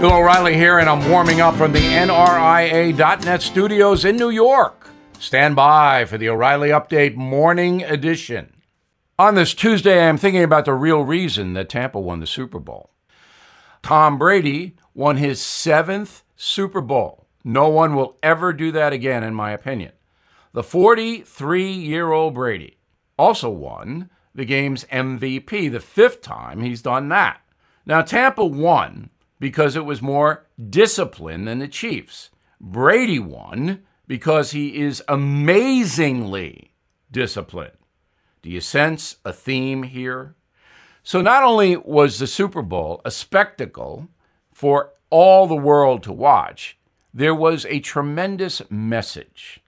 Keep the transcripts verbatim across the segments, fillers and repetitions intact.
Bill O'Reilly here, and I'm warming up from the N R I A dot net studios in New York. Stand by for the O'Reilly Update Morning Edition. On this Tuesday, I'm thinking about the real reason that Tampa won the Super Bowl. Tom Brady won his seventh Super Bowl. No one will ever do that again, in my opinion. The forty-three-year-old Brady also won the game's M V P, the fifth time he's done that. Now, Tampa won because it was more disciplined than the Chiefs. Brady won because he is amazingly disciplined. Do you sense a theme here? So not only was the Super Bowl a spectacle for all the world to watch, there was a tremendous message.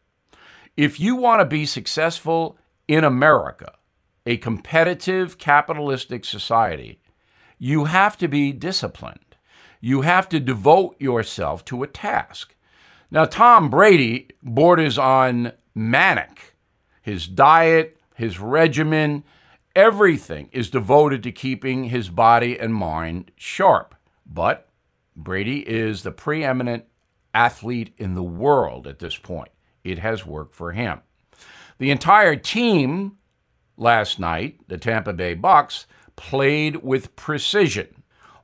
If you want to be successful in America, a competitive capitalistic society, you have to be disciplined. You have to devote yourself to a task. Now, Tom Brady borders on manic. His diet, his regimen, everything is devoted to keeping his body and mind sharp. But Brady is the preeminent athlete in the world at this point. It has worked for him. The entire team last night, the Tampa Bay Bucs, played with precision,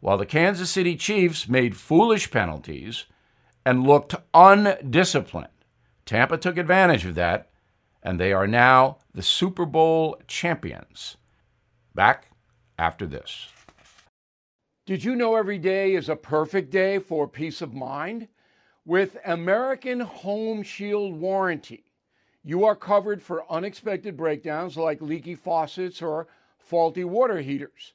while the Kansas City Chiefs made foolish penalties and looked undisciplined. Tampa took advantage of that, and they are now the Super Bowl champions. Back after this. Did you know every day is a perfect day for peace of mind? With American Home Shield warranty, you are covered for unexpected breakdowns like leaky faucets or faulty water heaters.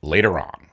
later on.